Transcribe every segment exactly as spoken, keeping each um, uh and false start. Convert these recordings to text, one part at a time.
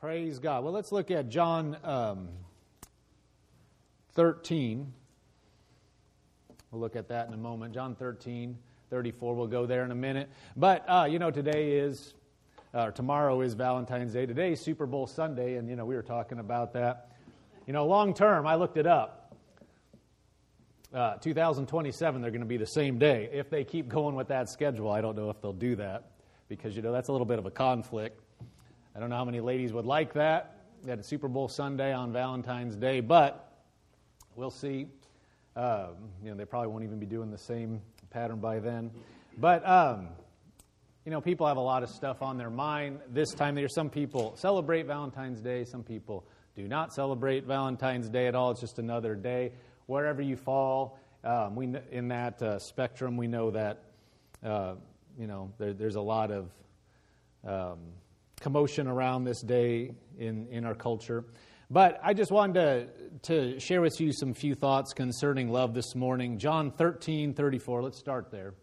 Praise God. Well, let's look at John um, thirteen. We'll look at that in a moment. John thirteen, thirty-four. We'll go there in a minute. But, uh, you know, today is, uh, or tomorrow is Valentine's Day. Today is Super Bowl Sunday, and, you know, we were talking about that. You know, long term, I looked it up. Uh, two thousand twenty-seven, they're going to be the same day. If they keep going with that schedule, I don't know if they'll do that because, you know, that's a little bit of a conflict. I don't know how many ladies would like that, that it's Super Bowl Sunday on Valentine's Day, but we'll see. Um, you know, they probably won't even be doing the same pattern by then. But, um, you know, people have a lot of stuff on their mind this time of year. Some people celebrate Valentine's Day. Some people do not celebrate Valentine's Day at all. It's just another day. Wherever you fall um, we in that uh, spectrum, we know that, uh, you know, there, there's a lot of... Um, commotion around this day in, in our culture. But I just wanted to, to share with you some few thoughts concerning love this morning. John thirteen, thirty-four, let's start there.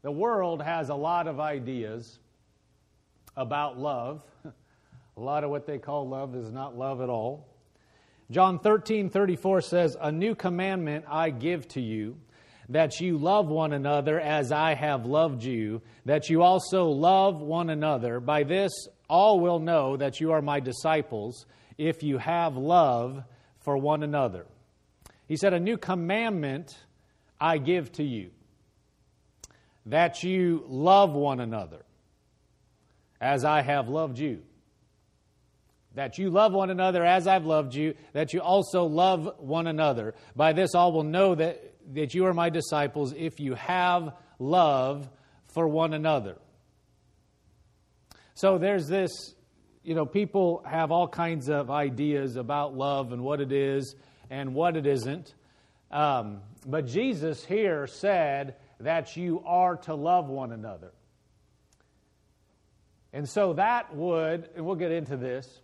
The world has a lot of ideas about love. A lot of what they call love is not love at all. John thirteen, thirty-four says, "A new commandment I give to you, that you love one another as I have loved you, that you also love one another. By this all will know that you are my disciples, if you have love for one another." He said, "A new commandment I give to you, that you love one another as I have loved you. That you love one another as I've loved you, that you also love one another. By this all will know that that you are my disciples if you have love for one another." So there's this, you know, people have all kinds of ideas about love and what it is and what it isn't. Um, but Jesus here said that you are to love one another. And so that would, and we'll get into this,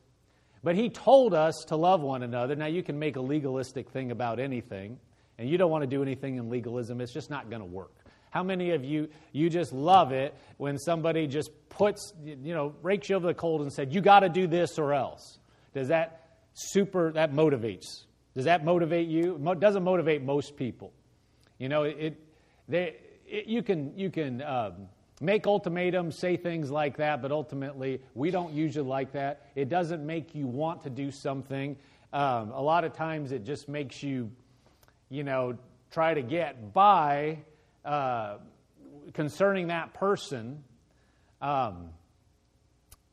but he told us to love one another. Now you can make a legalistic thing about anything. And you don't want to do anything in legalism. It's just not going to work. How many of you, you just love it when somebody just puts, you know, rakes you over the coals and said, you got to do this or else? Does that super, that motivates? Does that motivate you? It doesn't motivate most people. You know, it, they, it you can, you can um, make ultimatums, say things like that, but ultimately we don't usually like that. It doesn't make you want to do something. Um, a lot of times it just makes you, you know, try to get by uh, concerning that person. Um,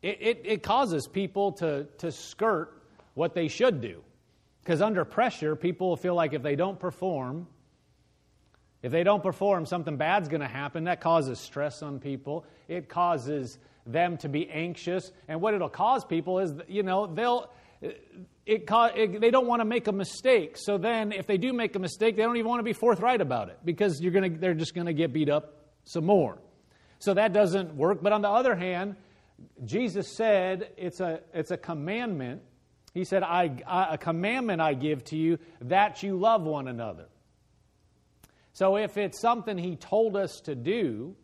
it, it, it causes people to, to skirt what they should do. Because under pressure, people feel like if they don't perform, if they don't perform, something bad's going to happen. That causes stress on people. It causes them to be anxious. And what it'll cause people is, you know, they'll... It, it, they don't want to make a mistake. So then if they do make a mistake, they don't even want to be forthright about it because you're gonna, they're just going to get beat up some more. So that doesn't work. But on the other hand, Jesus said it's a, it's a commandment. He said, I, I, a commandment I give to you that you love one another. So if it's something he told us to do,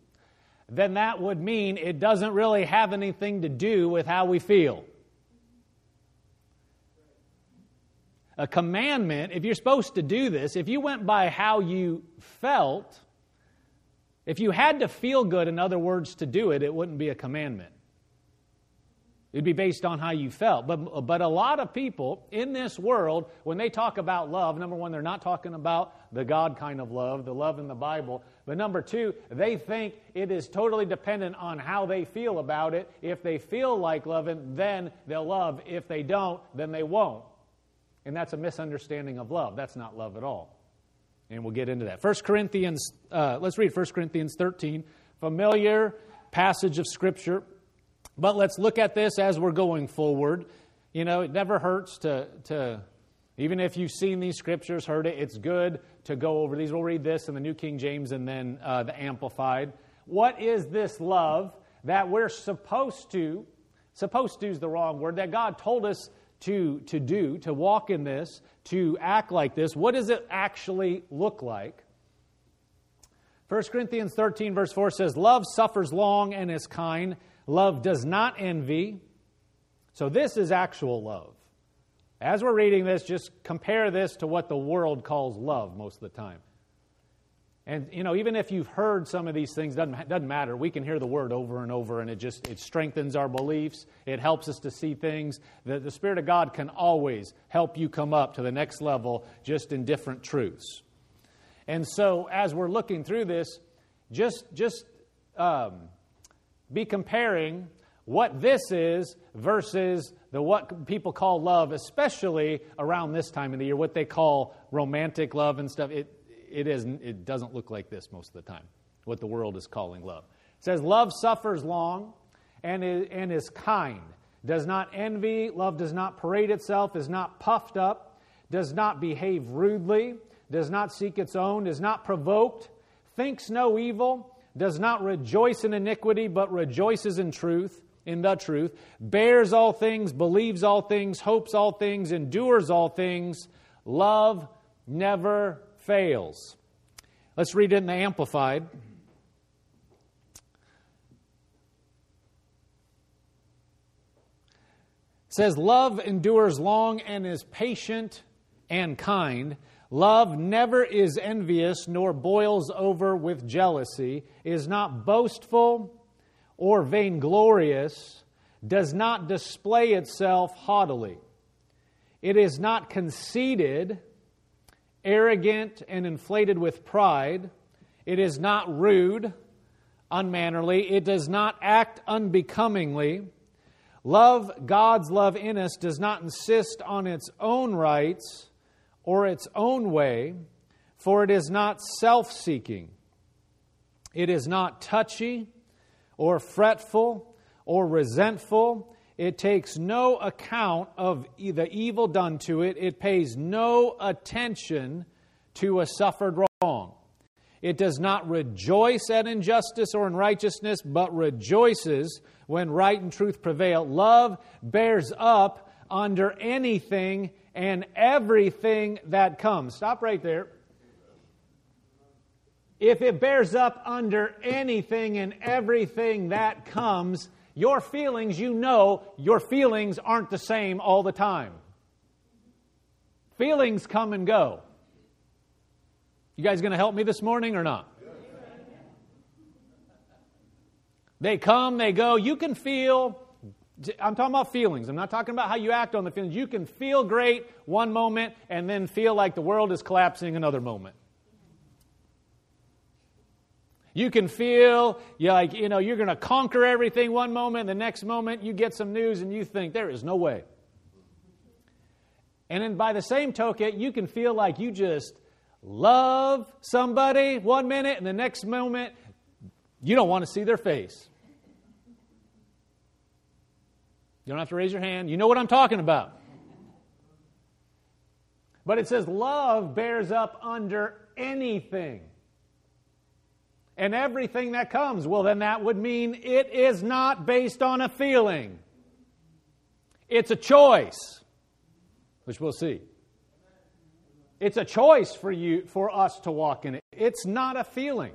then that would mean it doesn't really have anything to do with how we feel. A commandment, if you're supposed to do this, if you went by how you felt, if you had to feel good, in other words, to do it, it wouldn't be a commandment. It'd be based on how you felt. But, but a lot of people in this world, when they talk about love, number one, they're not talking about the God kind of love, the love in the Bible. But number two, they think it is totally dependent on how they feel about it. If they feel like loving, then they'll love. If they don't, then they won't. And that's a misunderstanding of love. That's not love at all. And we'll get into that. First Corinthians, uh, let's read First Corinthians thirteen, familiar passage of Scripture. But let's look at this as we're going forward. You know, it never hurts to, to even if you've seen these Scriptures, heard it, it's good to go over these. We'll read this in the New King James and then uh, the Amplified. What is this love that we're supposed to, supposed to is the wrong word, that God told us to to do, to walk in this, to act like this? What does it actually look like? First Corinthians thirteen, verse four says, "Love suffers long and is kind. Love does not envy. So this is actual love. As we're reading this, just compare this to what the world calls love most of the time. And, you know, even if you've heard some of these things, doesn't doesn't matter. We can hear the word over and over, and it just it strengthens our beliefs. It helps us to see things. The, the Spirit of God can always help you come up to the next level just in different truths. And so as we're looking through this, just, just um, be comparing what this is versus the what people call love, especially around this time of the year, what they call romantic love and stuff. It It isn't. It doesn't look like this most of the time, what the world is calling love. It says, love suffers long and is, and is kind, does not envy, love does not parade itself, is not puffed up, does not behave rudely, does not seek its own, is not provoked, thinks no evil, does not rejoice in iniquity, but rejoices in truth, in the truth, bears all things, believes all things, hopes all things, endures all things. Love never fails. Let's read it in the Amplified. It says, love endures long and is patient and kind. Love never is envious nor boils over with jealousy, is not boastful or vainglorious, does not display itself haughtily. It is not conceited, arrogant and inflated with pride. It is not rude, unmannerly. It does not act unbecomingly. Love, God's love in us, does not insist on its own rights or its own way, for it is not self-seeking. It is not touchy or fretful or resentful. It takes no account of the evil done to it. It pays no attention to a suffered wrong. It does not rejoice at injustice or unrighteousness, but rejoices when right and truth prevail. Love bears up under anything and everything that comes. Stop right there. If it bears up under anything and everything that comes, your feelings, you know, your feelings aren't the same all the time. Feelings come and go. You guys going to help me this morning or not? They come, they go. You can feel, I'm talking about feelings. I'm not talking about how you act on the feelings. You can feel great one moment and then feel like the world is collapsing another moment. You can feel you're like, you know, you're going to conquer everything one moment. The next moment you get some news and you think there is no way. And then by the same token, you can feel like you just love somebody one minute and the next moment you don't want to see their face. You don't have to raise your hand. You know what I'm talking about. But it says love bears up under anything and everything that comes. Well, then that would mean it is not based on a feeling. It's a choice, which we'll see. It's a choice for you, for us to walk in it. It's not a feeling.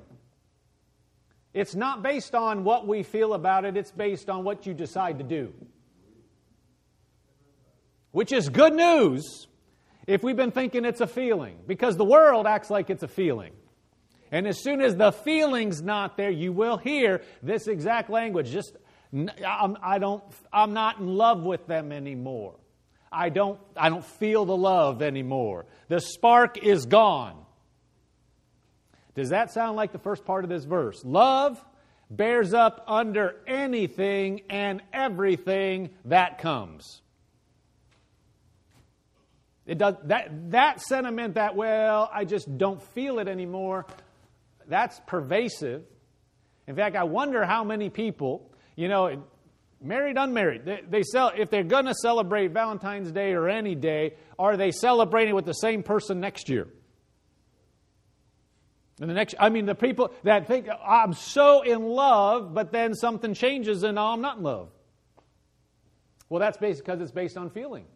It's not based on what we feel about it. It's based on what you decide to do, which is good news if we've been thinking it's a feeling, because the world acts like it's a feeling. And as soon as the feeling's not there, you will hear this exact language. Just, I'm, I don't, I'm not in love with them anymore. I don't, I don't feel the love anymore. The spark is gone. Does that sound like the first part of this verse? Love bears up under anything and everything that comes. It does that. That sentiment that, well, I just don't feel it anymore. That's pervasive. In fact, I wonder how many people, you know, married, unmarried, they, they sell, if they're going to celebrate Valentine's Day or any day, are they celebrating with the same person next year? And the next, I mean, the people that think, I'm so in love, but then something changes and oh, I'm not in love. Well, that's based because it's based on feeling.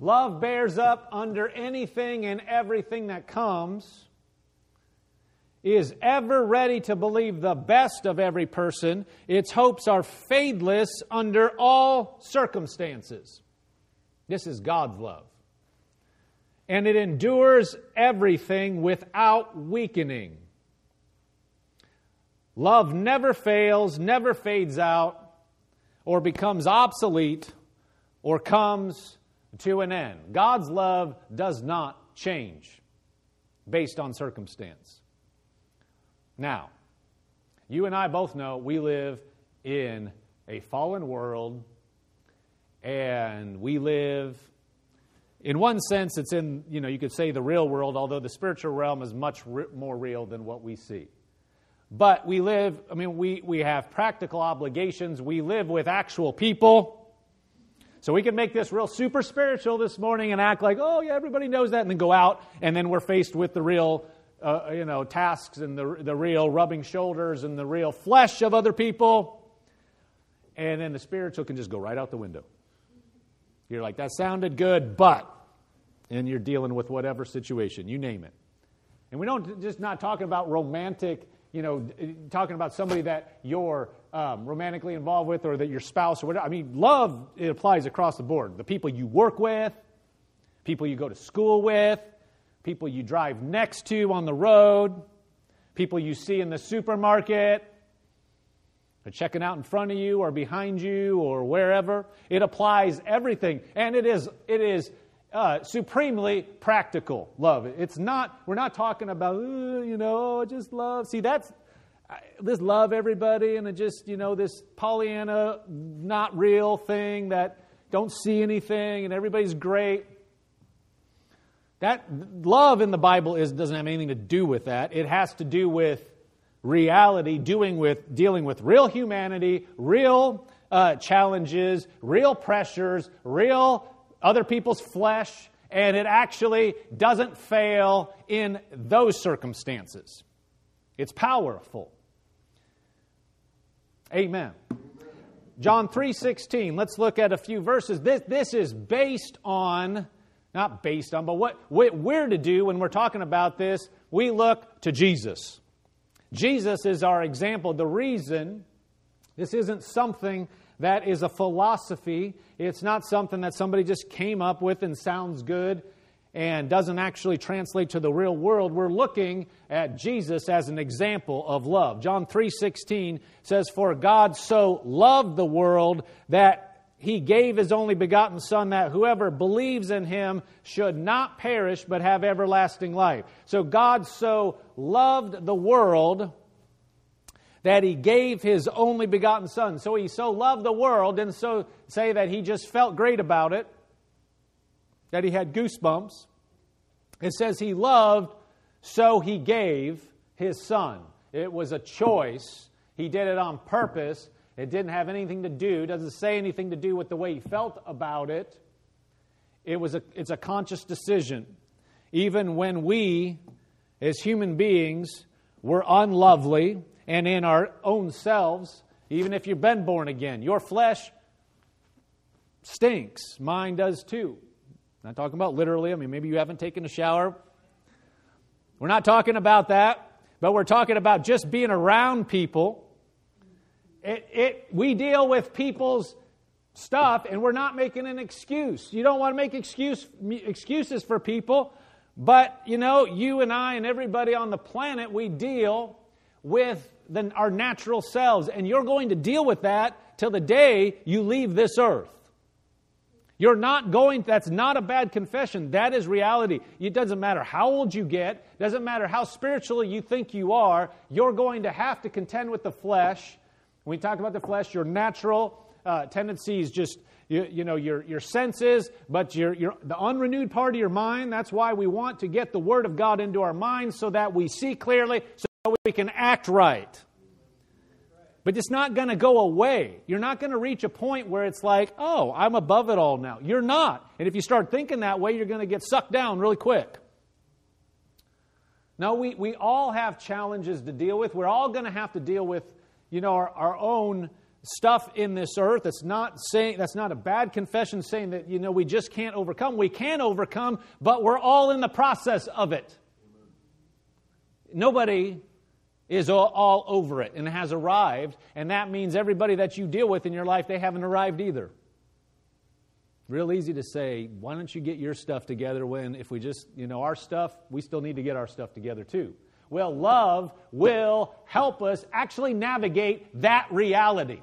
Love bears up under anything and everything that comes. is ever ready to believe the best of every person. Its hopes are fadeless under all circumstances. This is God's love. And it endures everything without weakening. Love never fails, never fades out, or becomes obsolete, or comes to an end. God's love does not change based on circumstance. Now, you and I both know we live in a fallen world, and we live, in one sense, it's in, you know, you could say the real world, although the spiritual realm is much re- more real than what we see. But we live, I mean, we, we have practical obligations. We live with actual people. So we can make this real super spiritual this morning and act like, oh, yeah, everybody knows that, and then go out, and then we're faced with the real Uh, you know, tasks and the the real rubbing shoulders and the real flesh of other people. And then the spiritual can just go right out the window. You're like, that sounded good, but. And you're dealing with whatever situation, you name it. And we don't, just not talking about romantic, you know, talking about somebody that you're um, romantically involved with or that your spouse or whatever. I mean, love, it applies across the board. The people you work with, people you go to school with, people you drive next to on the road, people you see in the supermarket, or checking out in front of you or behind you or wherever. It applies everything, and it is it is uh, supremely practical love. It's not we're not talking about Ooh, you know just love. See, that's I, this love everybody and it just you know this Pollyanna not real thing that don't see anything and everybody's great. That love in the Bible is doesn't have anything to do with that. It has to do with reality, doing with dealing with real humanity, real uh, challenges, real pressures, real other people's flesh, and it actually doesn't fail in those circumstances. It's powerful. Amen. John three sixteen. Let's look at a few verses. This this is based on. Not based on, but what we're to do when we're talking about this, we look to Jesus. Jesus is our example. The reason this isn't something that is a philosophy, it's not something that somebody just came up with and sounds good and doesn't actually translate to the real world. We're looking at Jesus as an example of love. John three sixteen says, "For God so loved the world that He gave His only begotten Son that whoever believes in Him should not perish but have everlasting life." So God so loved the world that He gave His only begotten Son. So He so loved the world, didn't so say that He just felt great about it, that He had goosebumps. It says He loved, so He gave His Son. It was a choice. He did it on purpose. It didn't have anything to do, doesn't say anything to do with the way he felt about it. It was a, it's a conscious decision. Even when we, as human beings, were unlovely and in our own selves, even if you've been born again, your flesh stinks. Mine does too. I'm not talking about literally. I mean, maybe you haven't taken a shower. We're not talking about that, but we're talking about just being around people. It, it, we deal with people's stuff, and we're not making an excuse. You don't want to make excuse excuses for people, but, you know, you and I and everybody on the planet, we deal with the, our natural selves, and you're going to deal with that till the day you leave this earth. You're not going, that's not a bad confession. That is reality. It doesn't matter how old you get, doesn't matter how spiritually you think you are, you're going to have to contend with the flesh. When we talk about the flesh, your natural uh, tendencies, just you, you know, your your senses, but your your the unrenewed part of your mind. That's why we want to get the Word of God into our minds so that we see clearly, so we can act right. But it's not going to go away. You're not going to reach a point where it's like, oh, I'm above it all now. You're not. And if you start thinking that way, you're going to get sucked down really quick. No, we we all have challenges to deal with. We're all going to have to deal with. You know, our, our own stuff in this earth. That's not saying that's not a bad confession saying that, you know, we just can't overcome. We can overcome, but we're all in the process of it. Nobody is all over it and has arrived, and that means everybody that you deal with in your life, they haven't arrived either. Real easy to say, why don't you get your stuff together when if we just, you know, our stuff, we still need to get our stuff together too. Well, love will help us actually navigate that reality.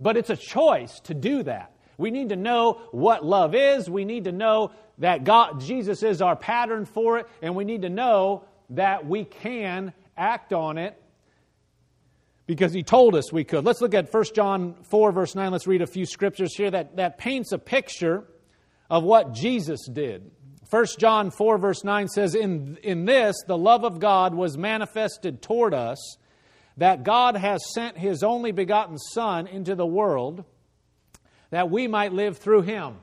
But it's a choice to do that. We need to know what love is. We need to know that God, Jesus is our pattern for it, and we need to know that we can act on it because He told us we could. Let's look at First John four, verse nine. Let's read a few scriptures here that, that paints a picture of what Jesus did. First John four, verse nine says, In, in this, the love of God was manifested toward us, that God has sent His only begotten Son into the world, that we might live through Him.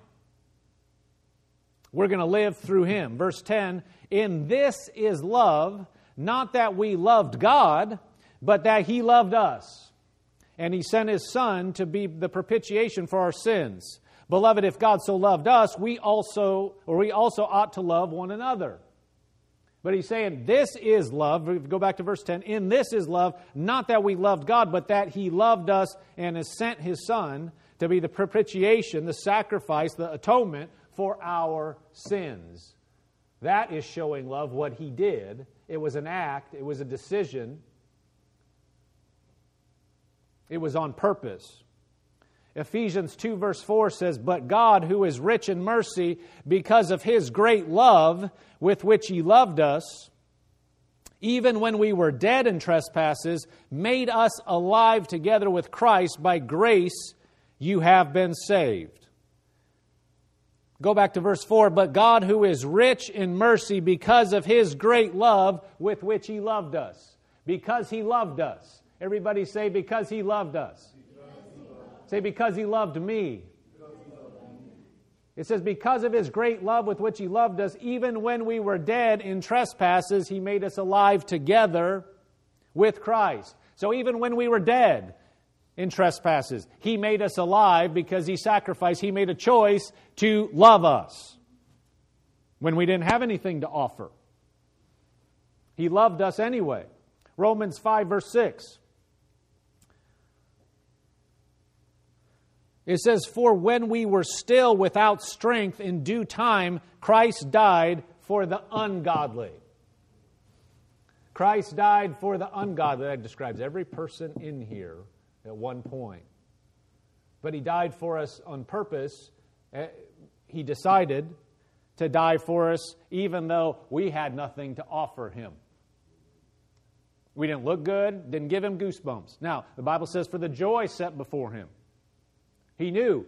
We're going to live through Him. Verse ten, in this is love, not that we loved God, but that He loved us, and He sent His Son to be the propitiation for our sins. Beloved, if God so loved us, we also, or we also ought to love one another. But He's saying, this is love. We go back to verse ten. In this is love, not that we loved God, but that He loved us and has sent His Son to be the propitiation, the sacrifice, the atonement for our sins. That is showing love, what He did. It was an act. It was a decision. It was on purpose. Ephesians two verse four says, But God, who is rich in mercy, because of His great love with which He loved us, even when we were dead in trespasses, made us alive together with Christ. By grace you have been saved. Go back to verse four. But God, who is rich in mercy, because of His great love with which He loved us. Because He loved us. Everybody say, because He loved us. Say, because He loved me. It says, because of His great love with which He loved us, even when we were dead in trespasses, He made us alive together with Christ. So even when we were dead in trespasses, He made us alive because He sacrificed. He made a choice to love us when we didn't have anything to offer. He loved us anyway. Romans five, verse six. It says, For when we were still without strength, in due time, Christ died for the ungodly. Christ died for the ungodly. That describes every person in here at one point. But He died for us on purpose. He decided to die for us even though we had nothing to offer Him. We didn't look good, didn't give Him goosebumps. Now, the Bible says, For the joy set before Him. He knew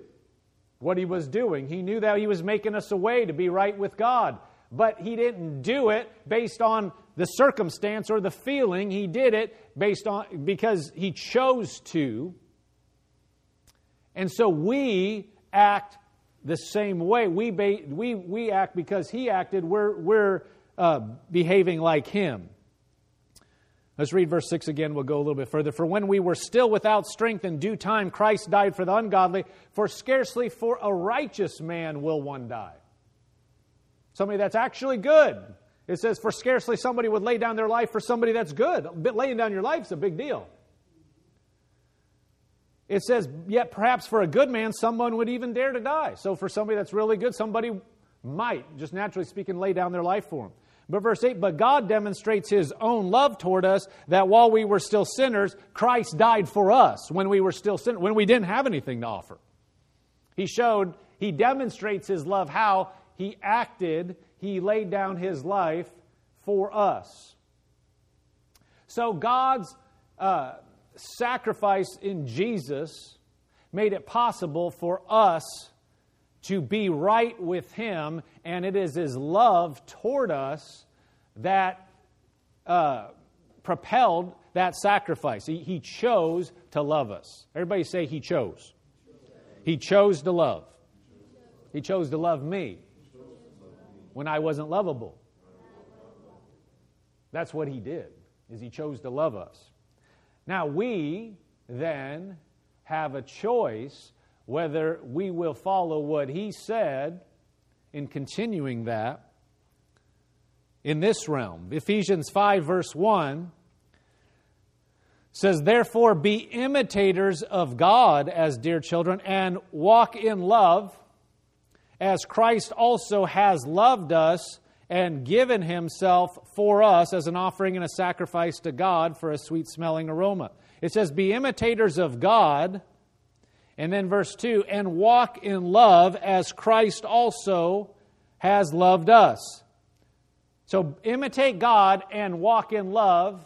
what He was doing. He knew that He was making us a way to be right with God. But He didn't do it based on the circumstance or the feeling. He did it based on because He chose to. And so we act the same way. We ba- we we act because He acted. We're we're uh, behaving like Him. Let's read verse six again. We'll go a little bit further. For when we were still without strength, in due time, Christ died for the ungodly. For scarcely for a righteous man will one die. Somebody that's actually good. It says, for scarcely somebody would lay down their life for somebody that's good. Laying down your life is a big deal. It says, yet perhaps for a good man, someone would even dare to die. So for somebody that's really good, somebody might, just naturally speaking, lay down their life for him. But verse eight, but God demonstrates His own love toward us, that while we were still sinners, Christ died for us when we were still sinners, when we didn't have anything to offer. He showed, He demonstrates His love, how He acted, He laid down His life for us. So God's uh, sacrifice in Jesus made it possible for us to be right with Him, and it is His love toward us that uh, propelled that sacrifice. He, he chose to love us. Everybody say, He chose. He chose to love. He chose to love me when I wasn't lovable. That's what He did, is He chose to love us. Now, we then have a choice whether we will follow what He said in continuing that, in this realm. Ephesians five, verse one says, "Therefore be imitators of God as dear children, and walk in love, as Christ also has loved us and given himself for us as an offering and a sacrifice to God for a sweet-smelling aroma." It says, be imitators of God, and then verse two, and walk in love as Christ also has loved us. So imitate God and walk in love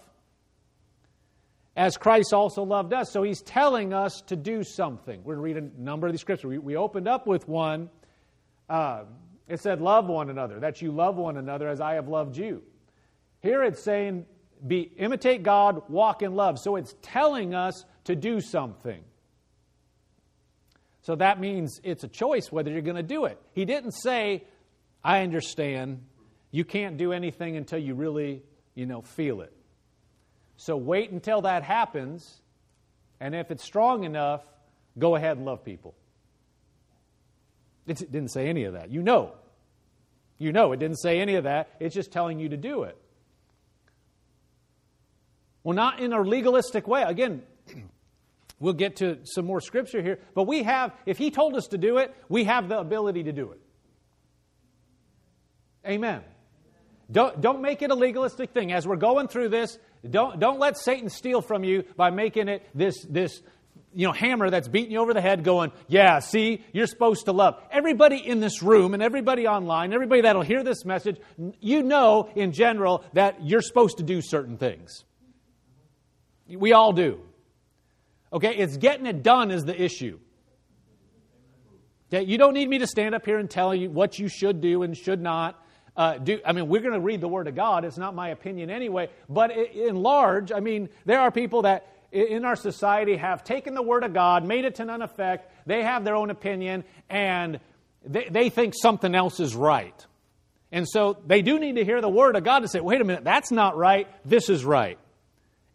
as Christ also loved us. So he's telling us to do something. We're going to read a number of these scriptures. We, we opened up with one. Uh, it said, love one another, that you love one another as I have loved you. Here it's saying, be imitate God, walk in love. So it's telling us to do something. So that means it's a choice whether you're going to do it. He didn't say, I understand, you can't do anything until you really, you know, feel it. So wait until that happens, and if it's strong enough, go ahead and love people. It didn't say any of that. You know. You know it didn't say any of that. It's just telling you to do it. Well, not in a legalistic way. Again, we'll get to some more scripture here. But we have, if he told us to do it, we have the ability to do it. Amen. Don't, don't make it a legalistic thing. As we're going through this, don't, don't let Satan steal from you by making it this, this, you know, hammer that's beating you over the head going, yeah, see, you're supposed to love. Everybody in this room and everybody online, everybody that'll hear this message, you know in general that you're supposed to do certain things. We all do. Okay, it's getting it done is the issue. Okay, you don't need me to stand up here and tell you what you should do and should not uh, do. I mean, we're going to read the Word of God. It's not my opinion anyway. But in large, I mean, there are people that in our society have taken the Word of God, made it to none effect. They have their own opinion, and they, they think something else is right. And so they do need to hear the Word of God to say, wait a minute, that's not right. This is right.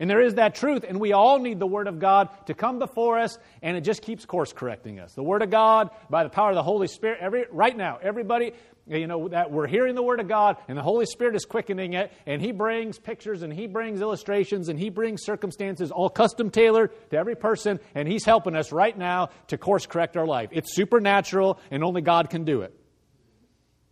And there is that truth, and we all need the Word of God to come before us, and it just keeps course correcting us. The Word of God, by the power of the Holy Spirit, every right now, everybody, you know, that we're hearing the Word of God, and the Holy Spirit is quickening it, and He brings pictures, and He brings illustrations, and He brings circumstances, all custom tailored to every person, and He's helping us right now to course correct our life. It's supernatural, and only God can do it.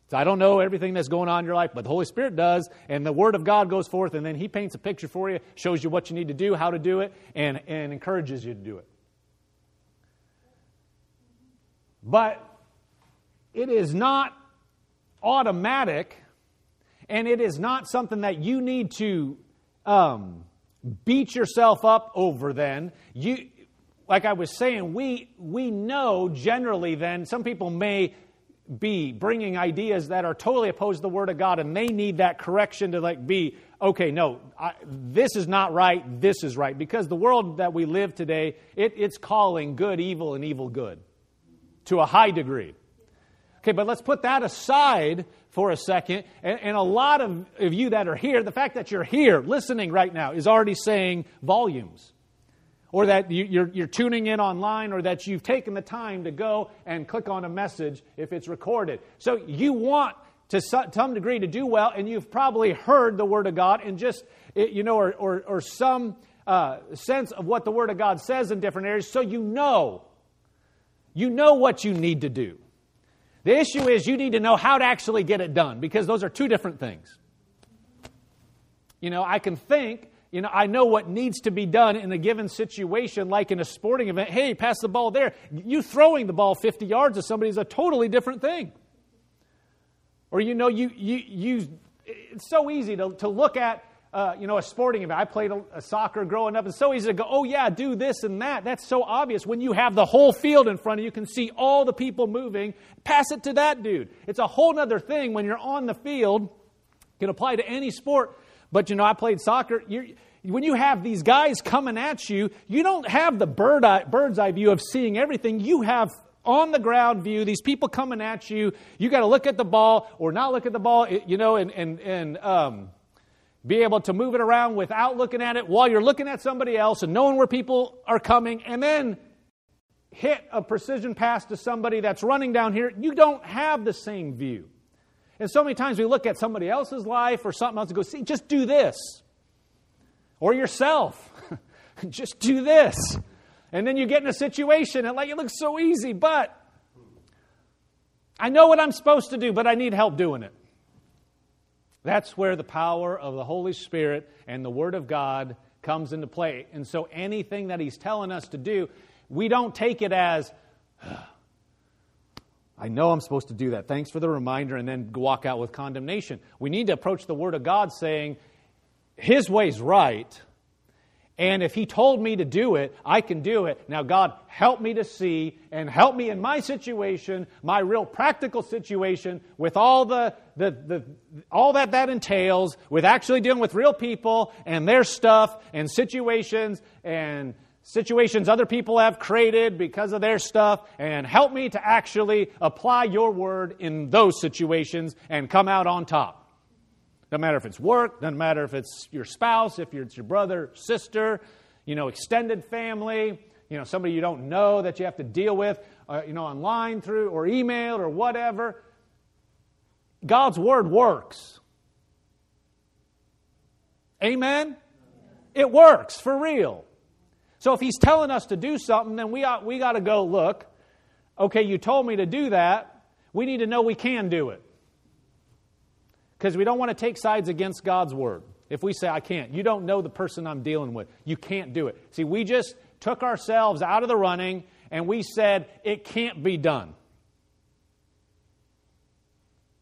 So I don't know everything that's going on in your life, but the Holy Spirit does, and the Word of God goes forth, and then He paints a picture for you, shows you what you need to do, how to do it, and, and encourages you to do it. But it is not automatic, and it is not something that you need to um, beat yourself up over then. You, like I was saying, we we know generally then, some people may be bringing ideas that are totally opposed to the Word of God, and they need that correction to like be, okay, no, I, this is not right, this is right. Because the world that we live today, it, it's calling good evil and evil good to a high degree. Okay, but let's put that aside for a second. And, and a lot of, of you that are here, the fact that you're here listening right now is already saying volumes. Or that you're, you're tuning in online, or that you've taken the time to go and click on a message if it's recorded. So you want to some degree to do well, and you've probably heard the Word of God and just, you know, or, or, or some uh, sense of what the Word of God says in different areas, so you know. You know what you need to do. The issue is you need to know how to actually get it done, because those are two different things. You know, I can think... You know, I know what needs to be done in a given situation, like in a sporting event. Hey, pass the ball there. You throwing the ball fifty yards to somebody is a totally different thing. Or, you know, you you, you it's so easy to, to look at, uh, you know, a sporting event. I played a, a soccer growing up. It's so easy to go, oh, yeah, do this and that. That's so obvious. When you have the whole field in front of you, you can see all the people moving. Pass it to that dude. It's a whole other thing when you're on the field. It can apply to any sport. But, you know, I played soccer. You're, when you have these guys coming at you, you don't have the bird eye, bird's eye view of seeing everything. You have on-the-ground view, these people coming at you. You got to look at the ball or not look at the ball, you know, and, and, and um, be able to move it around without looking at it while you're looking at somebody else and knowing where people are coming, and then hit a precision pass to somebody that's running down here. You don't have the same view. And so many times we look at somebody else's life or something else and go, see, just do this. Or yourself. Just do this. And then you get in a situation and like, it looks so easy, but I know what I'm supposed to do, but I need help doing it. That's where the power of the Holy Spirit and the Word of God comes into play. And so anything that He's telling us to do, we don't take it as, I know I'm supposed to do that. Thanks for the reminder, and then walk out with condemnation. We need to approach the Word of God saying, His way's right, and if He told me to do it, I can do it. Now, God, help me to see and help me in my situation, my real practical situation, with all the, the, the all that that entails, with actually dealing with real people and their stuff and situations and situations other people have created because of their stuff, and help me to actually apply your word in those situations and come out on top. Doesn't matter if it's work, doesn't matter if it's your spouse, if it's your brother, sister, you know, extended family, you know, somebody you don't know that you have to deal with, uh, you know, online through or email or whatever. God's word works. Amen? It works for real. So if He's telling us to do something, then we ought, we got to go, look, okay, you told me to do that. We need to know we can do it. Because we don't want to take sides against God's Word. If we say, I can't, you don't know the person I'm dealing with. You can't do it. See, we just took ourselves out of the running and we said, it can't be done.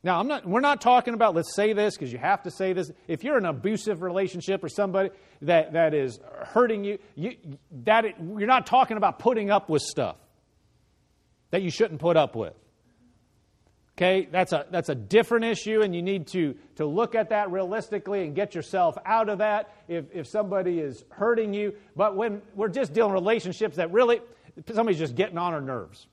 Now, I'm not. We're not talking about, let's say this because you have to say this. If you're in an abusive relationship or somebody that, that is hurting you, you that it, you're not talking about putting up with stuff that you shouldn't put up with. Okay, that's a that's a different issue, and you need to, to look at that realistically and get yourself out of that if, if somebody is hurting you. But when we're just dealing with relationships that really, somebody's just getting on our nerves.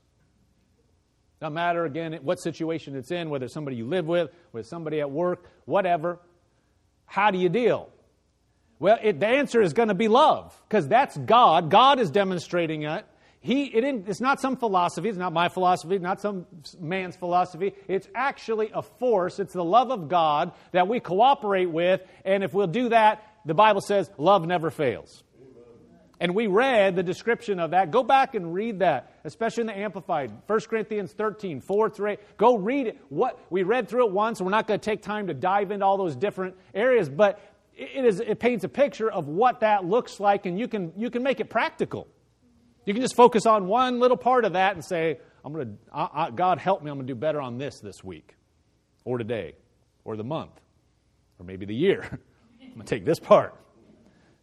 No matter, again, what situation it's in, whether it's somebody you live with, whether it's somebody at work, whatever, how do you deal? Well, it, the answer is going to be love, because that's God. God is demonstrating it. He, it in, it's not some philosophy. It's not my philosophy. It's not some man's philosophy. It's actually a force. It's the love of God that we cooperate with. And if we'll do that, the Bible says love never fails. And we read the description of that. Go back and read that, especially in the Amplified. First Corinthians thirteen, four through eight. Go read it. What, we read through it once. We're not going to take time to dive into all those different areas, but it, is, it paints a picture of what that looks like, and you can you can make it practical. You can just focus on one little part of that and say, "I'm going to God help me. I'm going to do better on this this week, or today, or the month, or maybe the year. I'm going to take this part.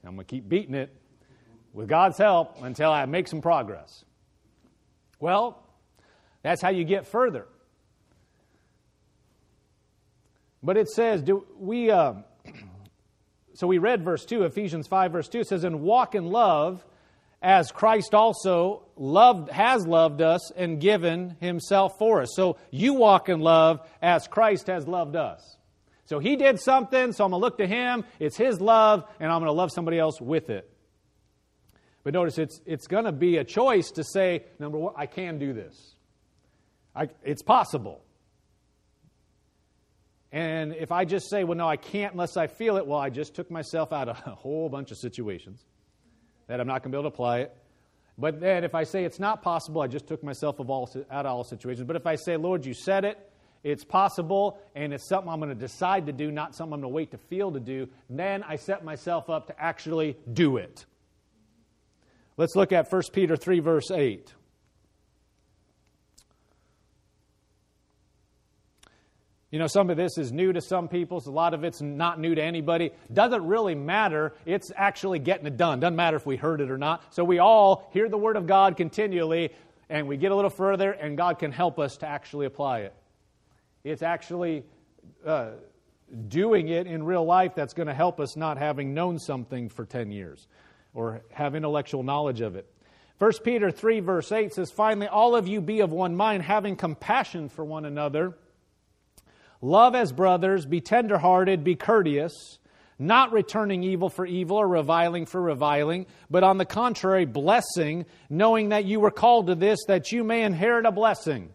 And I'm going to keep beating it with God's help until I make some progress." Well, that's how you get further. But it says, "Do we?" Uh, so we read verse two, Ephesians five, verse two. It says, "And walk in love, as Christ also loved, has loved us and given Himself for us." So you walk in love as Christ has loved us. So He did something, so I'm going to look to Him. It's His love, and I'm going to love somebody else with it. But notice, it's it's going to be a choice to say, number one, I can do this. I, it's possible. And if I just say, well, no, I can't unless I feel it, well, I just took myself out of a whole bunch of situations that I'm not going to be able to apply it. But then if I say it's not possible, I just took myself of all, out of all situations. But if I say, Lord, you said it, it's possible, and it's something I'm going to decide to do, not something I'm going to wait to feel to do, then I set myself up to actually do it. Let's look at First Peter three, verse eight. You know, some of this is new to some people. So a lot of it's not new to anybody. Doesn't really matter. It's actually getting it done. Doesn't matter if we heard it or not. So we all hear the Word of God continually, and we get a little further, and God can help us to actually apply it. It's actually uh, doing it in real life that's going to help us, not having known something for ten years or have intellectual knowledge of it. First Peter three, verse eight says, "Finally, all of you be of one mind, having compassion for one another. Love as brothers, be tenderhearted, be courteous, not returning evil for evil or reviling for reviling, but on the contrary, blessing, knowing that you were called to this, that you may inherit a blessing.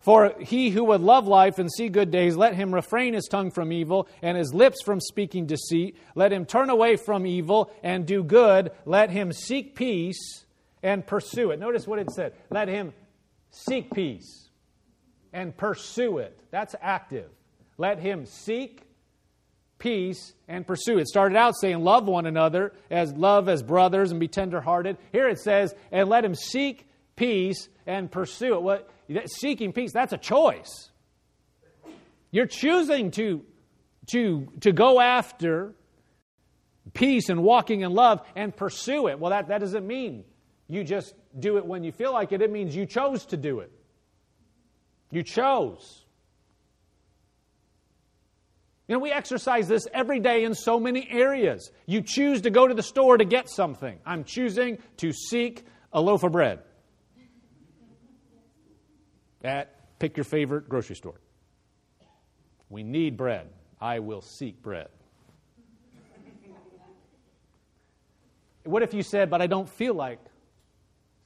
For he who would love life and see good days, let him refrain his tongue from evil and his lips from speaking deceit. Let him turn away from evil and do good. Let him seek peace and pursue it. Notice what it said. Let him seek peace and pursue it. That's active. Let him seek peace and pursue it. It started out saying love one another as love as brothers and be tenderhearted. Here it says, and let him seek peace and pursue it. What? Seeking peace, that's a choice. You're choosing to, to, to go after peace and walking in love and pursue it. Well, that, that doesn't mean you just do it when you feel like it. It means you chose to do it. You chose. You know, we exercise this every day in so many areas. You choose to go to the store to get something. I'm choosing to seek a loaf of bread at pick your favorite grocery store. We need bread. I will seek bread. What if you said, but I don't feel like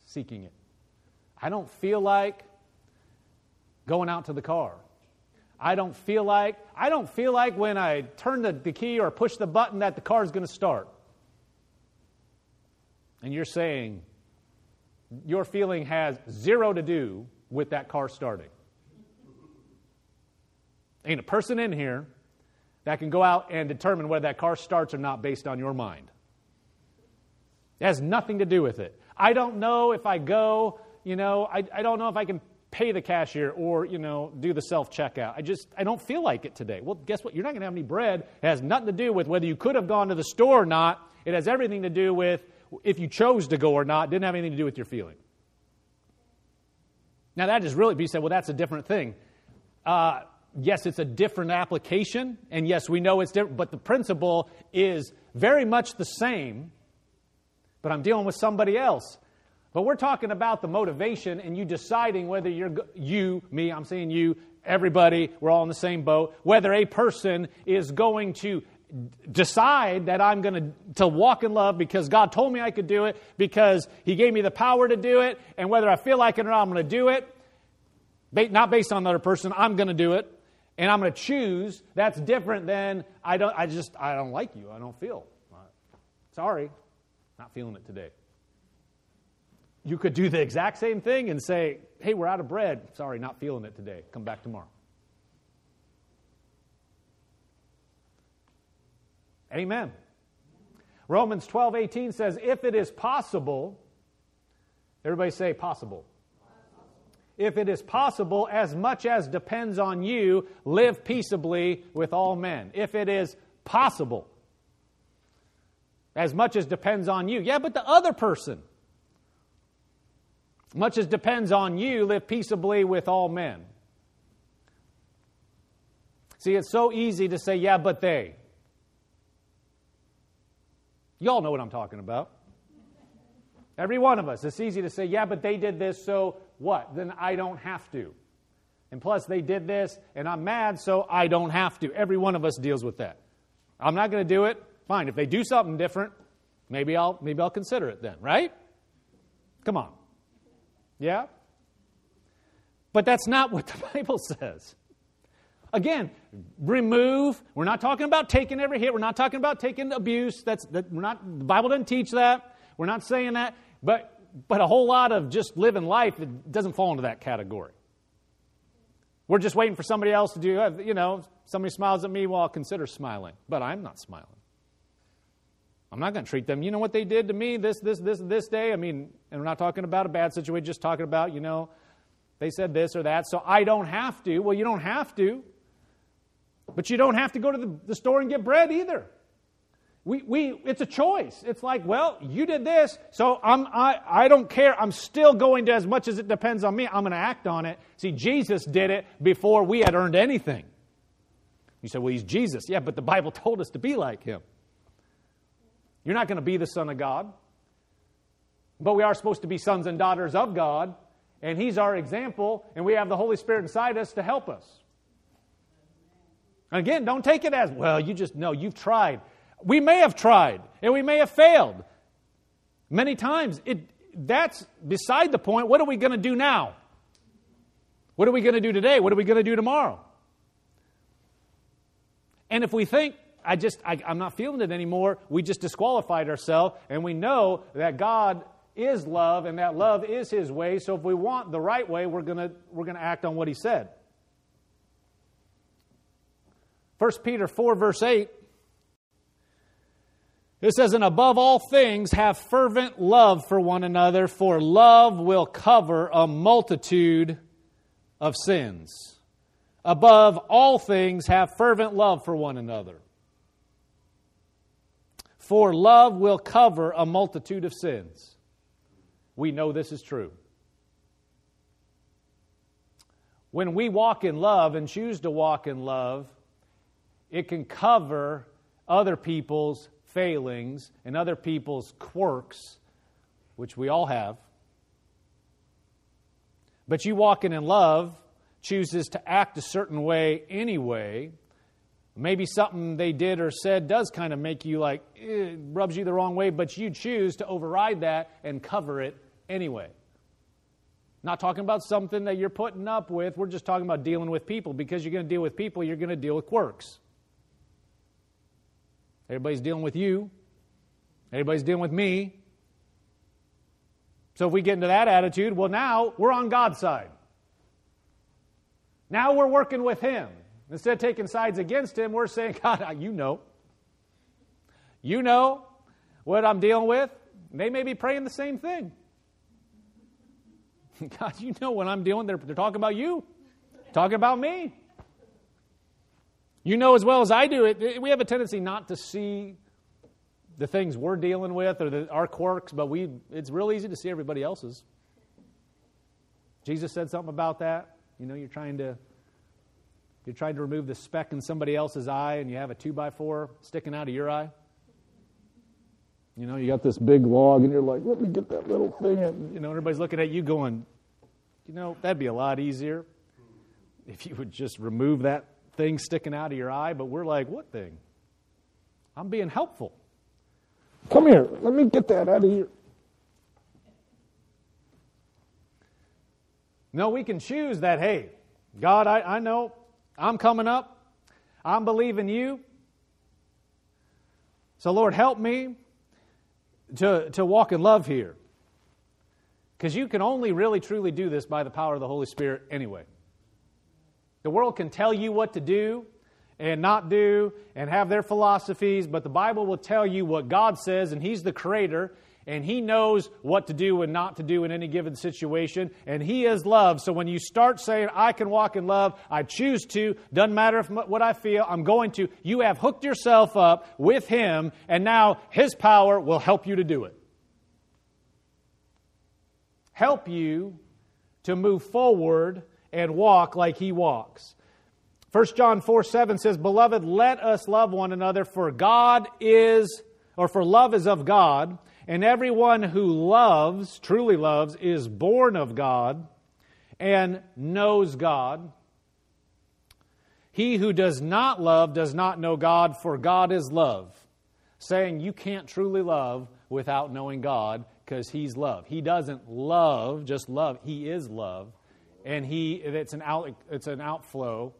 seeking it. I don't feel like going out to the car. I don't feel like, I don't feel like when I turn the, the key or push the button that the car is going to start. And you're saying your feeling has zero to do with that car starting. Ain't a person in here that can go out and determine whether that car starts or not based on your mind. It has nothing to do with it. I don't know if I go, you know, I, I don't know if I can pay the cashier or, you know, do the self-checkout. I just, I don't feel like it today. Well, guess what? You're not going to have any bread. It has nothing to do with whether you could have gone to the store or not. It has everything to do with if you chose to go or not. It didn't have anything to do with your feeling. Now, that just really, be said, well, that's a different thing. Uh, yes, it's a different application, and yes, we know it's different, but the principle is very much the same, but I'm dealing with somebody else. But we're talking about the motivation and you deciding whether you're, you, me, I'm saying you, everybody, we're all in the same boat, whether a person is going to decide that I'm going to to walk in love because God told me I could do it, because He gave me the power to do it, and whether I feel like it or not, I'm going to do it. Not based on another person, I'm going to do it, and I'm going to choose. That's different than I don't. I just I don't like you. I don't feel. Sorry, not feeling it today. You could do the exact same thing and say, "Hey, we're out of bread. Sorry, not feeling it today. Come back tomorrow." Amen. Romans twelve eighteen says, if it is possible, everybody say possible. possible. If it is possible, as much as depends on you, live peaceably with all men. If it is possible, as much as depends on you. Yeah, but the other person. Much as depends on you, live peaceably with all men. See, it's so easy to say, yeah, but they. Y'all know what I'm talking about. Every one of us. It's easy to say, yeah, but they did this, so what? Then I don't have to. And plus, they did this, and I'm mad, so I don't have to. Every one of us deals with that. I'm not going to do it. Fine. If they do something different, maybe I'll maybe I'll consider it then, right? Come on. Yeah? But that's not what the Bible says. Again, remove. We're not talking about taking every hit. We're not talking about taking abuse. That's that. We're not. The Bible doesn't teach that. We're not saying that. But but a whole lot of just living life, it doesn't fall into that category. We're just waiting for somebody else to do. You know, somebody smiles at me. Well, I'll consider smiling, but I'm not smiling. I'm not going to treat them. You know what they did to me this this this this day. I mean, and we're not talking about a bad situation. Just talking about, you know, they said this or that, so I don't have to. Well, you don't have to. But you don't have to go to the, the store and get bread either. We we it's a choice. It's like, well, you did this, so I'm I I don't care. I'm still going to, as much as it depends on me, I'm going to act on it. See, Jesus did it before we had earned anything. You say, well, he's Jesus. Yeah, but the Bible told us to be like him. You're not going to be the Son of God. But we are supposed to be sons and daughters of God, and he's our example, and we have the Holy Spirit inside us to help us. Again, don't take it as, well, you just know, you've tried. We may have tried, and we may have failed. Many times, it that's beside the point. What are we going to do now? What are we going to do today? What are we going to do tomorrow? And if we think, I just, I, I'm not feeling it anymore, we just disqualified ourselves, and we know that God is love, and that love is His way, so if we want the right way, we're gonna we're gonna act on what He said. First Peter four, verse eight, it says, "And above all things, have fervent love for one another, for love will cover a multitude of sins." Above all things, have fervent love for one another. For love will cover a multitude of sins. We know this is true. When we walk in love and choose to walk in love, it can cover other people's failings and other people's quirks, which we all have. But you walking in love chooses to act a certain way anyway. Maybe something they did or said does kind of make you like, eh, rubs you the wrong way, but you choose to override that and cover it anyway. Not talking about something that you're putting up with. We're just talking about dealing with people, because you're going to deal with people, you're going to deal with quirks. Everybody's dealing with you. Everybody's dealing with me. So if we get into that attitude, well, now we're on God's side. Now we're working with Him. Instead of taking sides against Him, we're saying, God, you know. You know what I'm dealing with. They may be praying the same thing. God, you know what I'm dealing with. They're, they're talking about you. Talking about me. You know as well as I do. It, we have a tendency not to see the things we're dealing with or the, our quirks, but we it's real easy to see everybody else's. Jesus said something about that. You know, you're trying to You're trying to remove the speck in somebody else's eye, and you have a two by four sticking out of your eye. You know, you got this big log, and you're like, let me get that little thing in. You know, everybody's looking at you going, you know, that'd be a lot easier if you would just remove that thing sticking out of your eye. But we're like, what thing? I'm being helpful. Come here. Let me get that out of here. No, we can choose that, hey, God, I, I know. I'm coming up. I'm believing you. So, Lord, help me to, to walk in love here. Because you can only really, truly do this by the power of the Holy Spirit anyway. The world can tell you what to do and not do and have their philosophies, but the Bible will tell you what God says, and He's the Creator, and He knows what to do and not to do in any given situation. And He is love. So when you start saying, I can walk in love, I choose to, doesn't matter if what I feel, I'm going to, you have hooked yourself up with Him, and now His power will help you to do it. Help you to move forward and walk like He walks. First John four seven says, Beloved, let us love one another, for God is, or for love is of God, and everyone who loves, truly loves, is born of God and knows God. He who does not love does not know God, for God is love. Saying you can't truly love without knowing God, because He's love. He doesn't love, just love. He is love. And he it's an out, it's an outflow.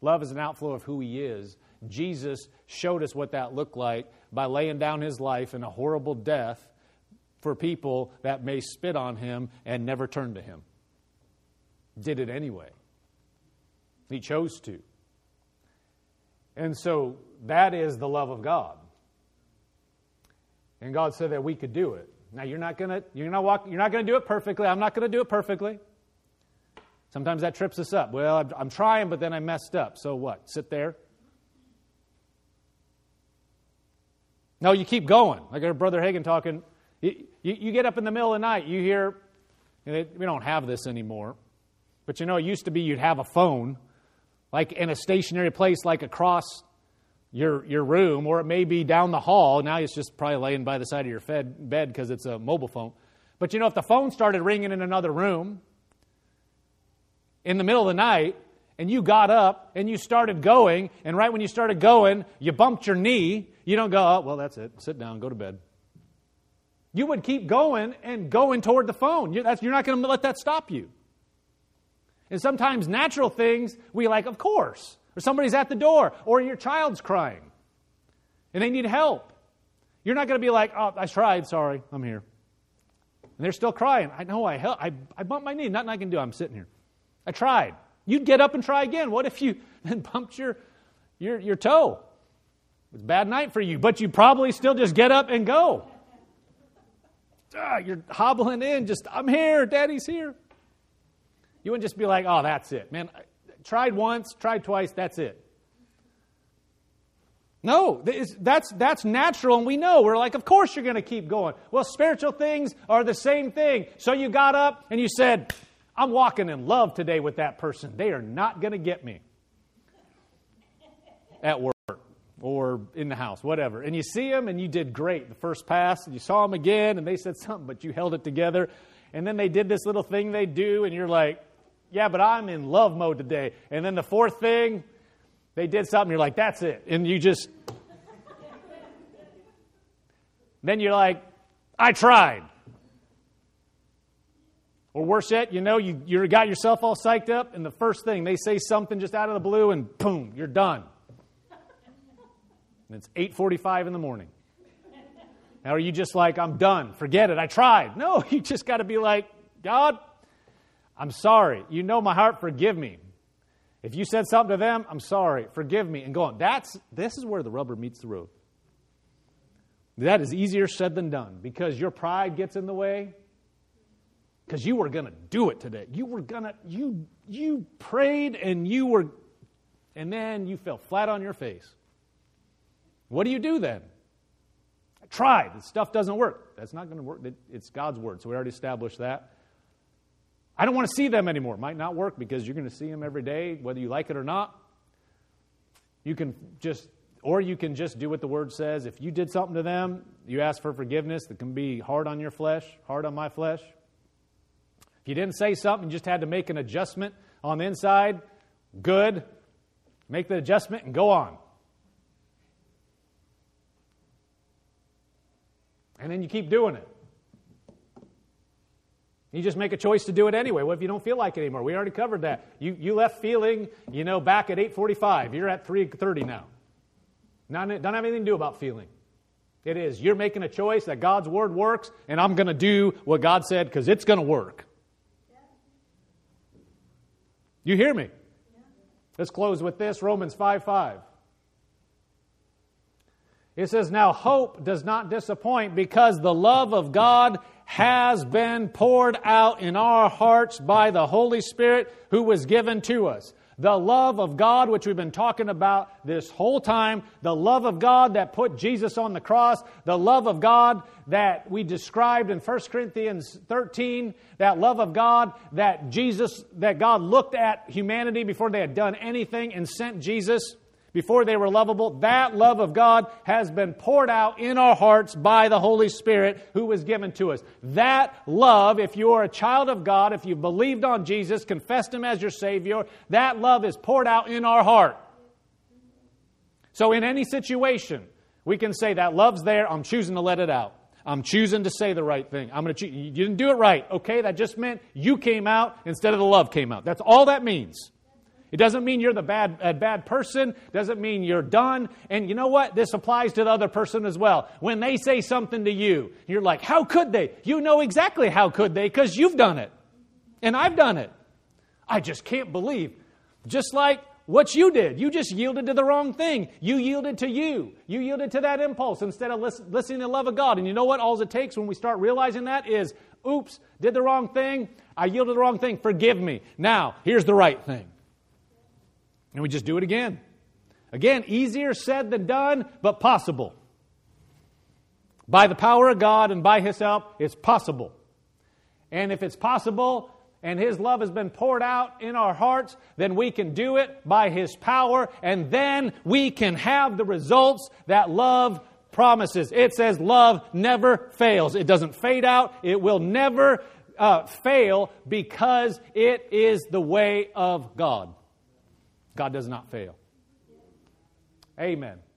Love is an outflow of who He is. Jesus showed us what that looked like by laying down His life in a horrible death for people that may spit on Him and never turn to Him. Did it anyway. He chose to. And so that is the love of God. And God said that we could do it. Now you're not gonna you're not walk you're not gonna do it perfectly. I'm not gonna do it perfectly. Sometimes that trips us up. Well, I'm trying, but then I messed up. So what? Sit there. No, you keep going. Like our brother Hagin talking, you, you, you get up in the middle of the night, you hear, and it, we don't have this anymore, but you know, it used to be you'd have a phone, like in a stationary place, like across your your room, or it may be down the hall. Now it's just probably laying by the side of your fed, bed because it's a mobile phone. But you know, if the phone started ringing in another room in the middle of the night, and you got up, and you started going, and right when you started going, you bumped your knee, you don't go, oh, well, that's it, sit down, go to bed. You would keep going and going toward the phone. You're, that's, you're not going to let that stop you. And sometimes natural things, we like, of course. Or somebody's at the door, or your child's crying, and they need help. You're not going to be like, oh, I tried, sorry, I'm here. And they're still crying. I know I helped. I, I bumped my knee, nothing I can do, I'm sitting here. I tried. You'd get up and try again. What if you then bumped your, your, your toe? It's a bad night for you, but you probably still just get up and go. Ah, you're hobbling in, just, I'm here, Daddy's here. You wouldn't just be like, oh, that's it. Man, I tried once, tried twice, that's it. No, that's, that's natural, and we know. We're like, of course you're going to keep going. Well, spiritual things are the same thing. So you got up and you said, I'm walking in love today with that person. They are not going to get me at work or in the house, whatever. And you see them, and you did great the first pass, and you saw them again, and they said something, but you held it together. And then they did this little thing they do, and you're like, yeah, but I'm in love mode today. And then the fourth thing, they did something, you're like, that's it. And you just... then you're like, I tried. Or worse yet, you know, you, you got yourself all psyched up, and the first thing, they say something just out of the blue, and boom, you're done. And it's eight forty-five in the morning. Now, are you just like, I'm done, forget it, I tried? No, you just got to be like, God, I'm sorry. You know my heart, forgive me. If you said something to them, I'm sorry, forgive me. And go on. That's, this is where the rubber meets the road. That is easier said than done, because your pride gets in the way. Because you were going to do it today. You were going to, you, you prayed and you were, and then you fell flat on your face. What do you do then? I tried. This stuff doesn't work. That's not going to work. It's God's word, so we already established that. I don't want to see them anymore. It might not work, because you're going to see them every day, whether you like it or not. You can just, or you can just do what the word says. If you did something to them, you ask for forgiveness. That can be hard on your flesh, hard on my flesh. If you didn't say something, you just had to make an adjustment on the inside, good. Make the adjustment and go on. And then you keep doing it. You just make a choice to do it anyway. What if you don't feel like it anymore? We already covered that. You you left feeling, you know, back at eight forty-five. You're at three thirty now. Not, don't have anything to do about feeling. It is. You're making a choice that God's word works, and I'm going to do what God said because it's going to work. You hear me? Let's close with this, Romans five five. It says, now hope does not disappoint, because the love of God has been poured out in our hearts by the Holy Spirit who was given to us. The love of God, which we've been talking about this whole time, the love of God that put Jesus on the cross, the love of God that we described in First Corinthians thirteen, that love of God that Jesus, that God looked at humanity before they had done anything and sent Jesus. Before they were lovable, that love of God has been poured out in our hearts by the Holy Spirit who was given to us. That love, if you are a child of God, if you believed on Jesus, confessed Him as your Savior, that love is poured out in our heart. So in any situation, we can say that love's there, I'm choosing to let it out. I'm choosing to say the right thing. I'm going to choose. You didn't do it right. Okay, that just meant you came out instead of the love came out. That's all that means. It doesn't mean you're the bad a bad person. Doesn't mean you're done. And you know what? This applies to the other person as well. When they say something to you, you're like, how could they? You know exactly how could they, because you've done it. And I've done it. I just can't believe. Just like what you did. You just yielded to the wrong thing. You yielded to you. You yielded to that impulse instead of listen, listening to the love of God. And you know what? All it takes when we start realizing that is, oops, did the wrong thing. I yielded the wrong thing. Forgive me. Now, here's the right thing. And we just do it again. Again, easier said than done, but possible. By the power of God and by His help, it's possible. And if it's possible, and His love has been poured out in our hearts, then we can do it by His power, and then we can have the results that love promises. It says love never fails. It doesn't fade out. It will never uh, fail, because it is the way of God. God does not fail. Amen.